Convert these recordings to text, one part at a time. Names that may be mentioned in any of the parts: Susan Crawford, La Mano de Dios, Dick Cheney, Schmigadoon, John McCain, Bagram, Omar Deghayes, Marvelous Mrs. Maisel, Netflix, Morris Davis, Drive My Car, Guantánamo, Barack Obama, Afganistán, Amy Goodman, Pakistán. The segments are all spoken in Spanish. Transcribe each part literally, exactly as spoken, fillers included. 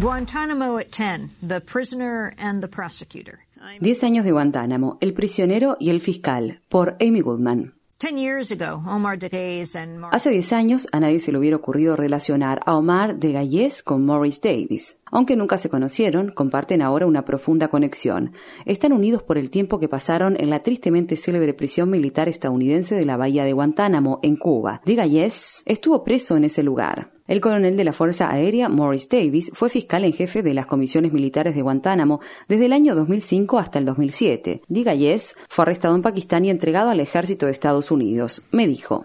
Guantánamo at ten, the prisoner and the prosecutor. Diez años de Guantánamo, el prisionero y el fiscal, por Amy Goodman. Hace diez años a nadie se le hubiera ocurrido relacionar a Omar Deghayes con Morris Davis. Aunque nunca se conocieron, comparten ahora una profunda conexión. Están unidos por el tiempo que pasaron en la tristemente célebre prisión militar estadounidense de la bahía de Guantánamo, en Cuba. Deghayes estuvo preso en ese lugar. El coronel de la Fuerza Aérea, Morris Davis, fue fiscal en jefe de las comisiones militares de Guantánamo desde el año dos mil cinco hasta el dos mil siete. Deghayes fue arrestado en Pakistán y entregado al ejército de Estados Unidos. Me dijo: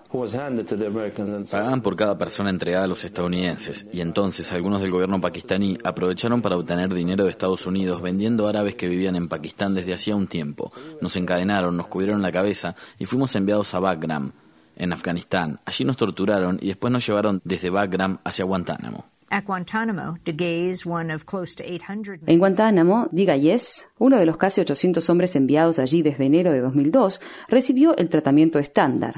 pagaban por cada persona entregada a los estadounidenses, y entonces algunos del gobierno pakistaní aprovecharon para obtener dinero de Estados Unidos vendiendo árabes que vivían en Pakistán desde hacía un tiempo. Nos encadenaron, nos cubrieron la cabeza y fuimos enviados a Bagram, en Afganistán. Allí nos torturaron y después nos llevaron desde Bagram hacia Guantánamo. En Guantánamo, Deghayes, uno de los casi ochocientos hombres enviados allí desde enero de dos mil dos, recibió el tratamiento estándar.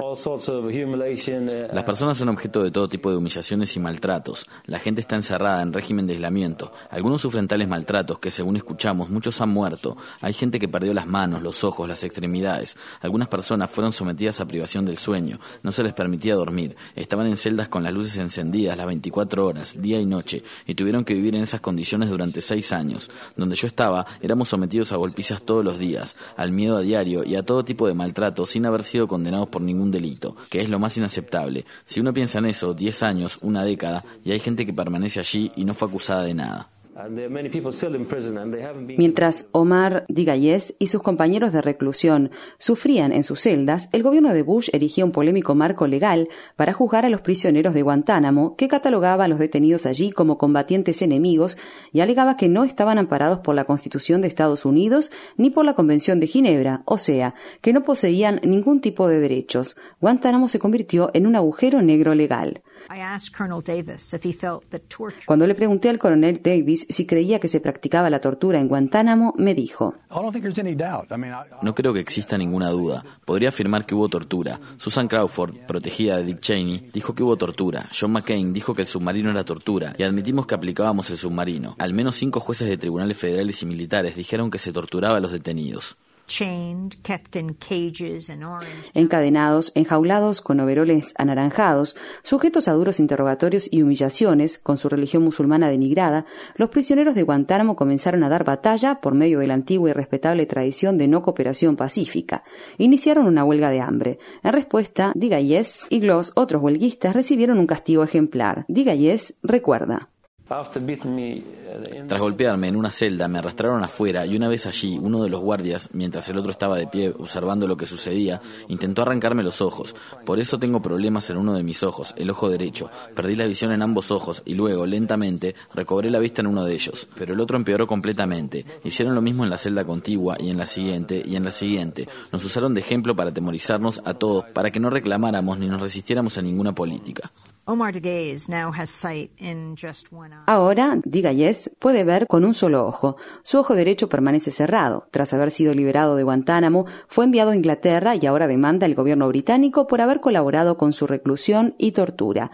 Las personas son objeto de todo tipo de humillaciones y maltratos. La gente está encerrada en régimen de aislamiento. Algunos sufren tales maltratos que, según escuchamos, muchos han muerto. Hay gente que perdió las manos, los ojos, las extremidades. Algunas personas fueron sometidas a privación del sueño. No se les permitía dormir. Estaban en celdas con las luces encendidas las veinticuatro horas, día y noche, y tuvieron que vivir en esas condiciones durante seis años. Donde yo estaba, éramos sometidos a golpizas todos los días, al miedo a diario y a todo tipo de maltrato sin haber sido condenados por ningún delito, que es lo más inaceptable. Si uno piensa en eso, diez años, una década, y hay gente que permanece allí y no fue acusada de nada. Mientras Omar Deghayes y sus compañeros de reclusión sufrían en sus celdas, el gobierno de Bush erigía un polémico marco legal para juzgar a los prisioneros de Guantánamo, que catalogaba a los detenidos allí como combatientes enemigos y alegaba que no estaban amparados por la Constitución de Estados Unidos ni por la Convención de Ginebra, o sea, que no poseían ningún tipo de derechos. Guantánamo se convirtió en un agujero negro legal. Cuando le pregunté al coronel Davis si creía que se practicaba la tortura en Guantánamo, me dijo: no creo que exista ninguna duda. Podría afirmar que hubo tortura. Susan Crawford, protegida de Dick Cheney, dijo que hubo tortura. John McCain dijo que el submarino era tortura, y admitimos que aplicábamos el submarino. Al menos cinco jueces de tribunales federales y militares dijeron que se torturaba a los detenidos. Encadenados, enjaulados con overoles anaranjados, sujetos a duros interrogatorios y humillaciones, con su religión musulmana denigrada, los prisioneros de Guantánamo comenzaron a dar batalla por medio de la antigua y respetable tradición de no cooperación pacífica. Iniciaron una huelga de hambre. En respuesta, Deghayes y los otros huelguistas recibieron un castigo ejemplar. Deghayes recuerda: tras golpearme en una celda, me arrastraron afuera, y una vez allí, uno de los guardias, mientras el otro estaba de pie observando lo que sucedía, intentó arrancarme los ojos. Por eso tengo problemas en uno de mis ojos, el ojo derecho. Perdí la visión en ambos ojos y luego, lentamente, recobré la vista en uno de ellos. Pero el otro empeoró completamente. Hicieron lo mismo en la celda contigua y en la siguiente y en la siguiente. Nos usaron de ejemplo para atemorizarnos a todos, para que no reclamáramos ni nos resistiéramos a ninguna política. Ahora, Deghayes puede ver con un solo ojo. Su ojo derecho permanece cerrado. Tras haber sido liberado de Guantánamo, fue enviado a Inglaterra y ahora demanda al gobierno británico por haber colaborado con su reclusión y tortura.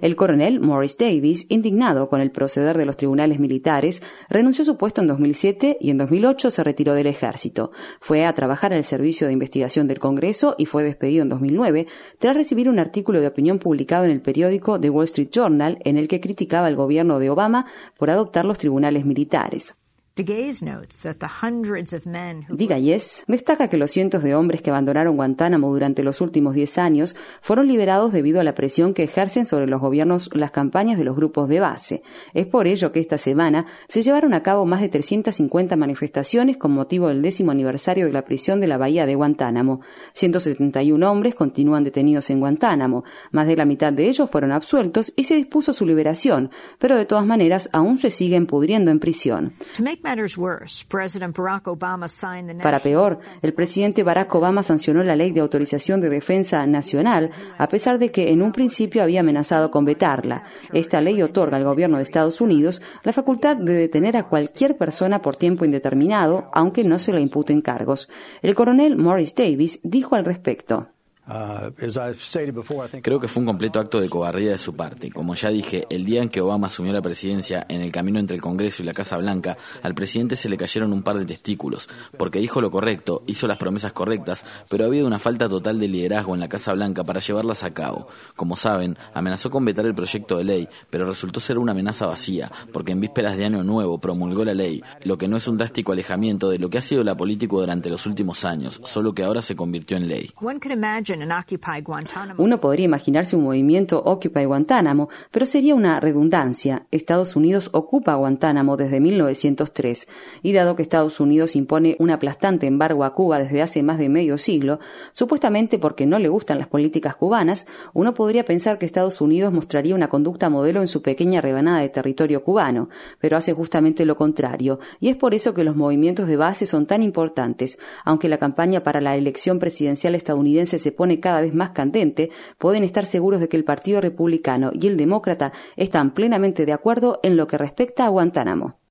El coronel Morris Davis, indignado con el proceder de los tribunales militares, renunció a su puesto en dos mil siete y en dos mil ocho se retiró del ejército. Fue a trabajar al Servicio de Investigación del Congreso y fue despedido en dos mil nueve tras recibir un artículo de opinión publicado en el periódico The Wall Street Journal, en el que criticaba al gobierno de Obama por adoptar los tribunales militares. Deghayes destaca que los cientos de hombres que abandonaron Guantánamo durante los últimos diez años fueron liberados debido a la presión que ejercen sobre los gobiernos las campañas de los grupos de base. Es por ello que esta semana se llevaron a cabo más de trescientas cincuenta manifestaciones con motivo del décimo aniversario de la prisión de la bahía de Guantánamo. ciento setenta y uno hombres continúan detenidos en Guantánamo. Más de la mitad de ellos fueron absueltos y se dispuso su liberación, pero de todas maneras aún se siguen pudriendo en prisión. Para peor, el presidente Barack Obama sancionó la Ley de Autorización de Defensa Nacional, a pesar de que en un principio había amenazado con vetarla. Esta ley otorga al gobierno de Estados Unidos la facultad de detener a cualquier persona por tiempo indeterminado, aunque no se le imputen cargos. El coronel Morris Davis dijo al respecto: Creo que fue un completo acto de cobardía de su parte. Como ya dije, el día en que Obama asumió la presidencia, en el camino entre el Congreso y la Casa Blanca, al presidente se le cayeron un par de testículos, porque dijo lo correcto, hizo las promesas correctas, pero ha habido una falta total de liderazgo en la Casa Blanca para llevarlas a cabo. Como saben, amenazó con vetar el proyecto de ley, pero resultó ser una amenaza vacía, porque en vísperas de Año Nuevo promulgó la ley, lo que no es un drástico alejamiento de lo que ha sido la política durante los últimos años, solo que ahora se convirtió en ley. Uno podría imaginarse un movimiento Occupy Guantánamo, pero sería una redundancia. Estados Unidos ocupa Guantánamo desde mil novecientos tres, y dado que Estados Unidos impone un aplastante embargo a Cuba desde hace más de medio siglo, supuestamente porque no le gustan las políticas cubanas, uno podría pensar que Estados Unidos mostraría una conducta modelo en su pequeña rebanada de territorio cubano, pero hace justamente lo contrario, y es por eso que los movimientos de base son tan importantes. Aunque la campaña para la elección presidencial estadounidense se pone cada vez más candente, pueden estar seguros de que el Partido Republicano y el Demócrata están plenamente de acuerdo en lo que respecta a Guantánamo.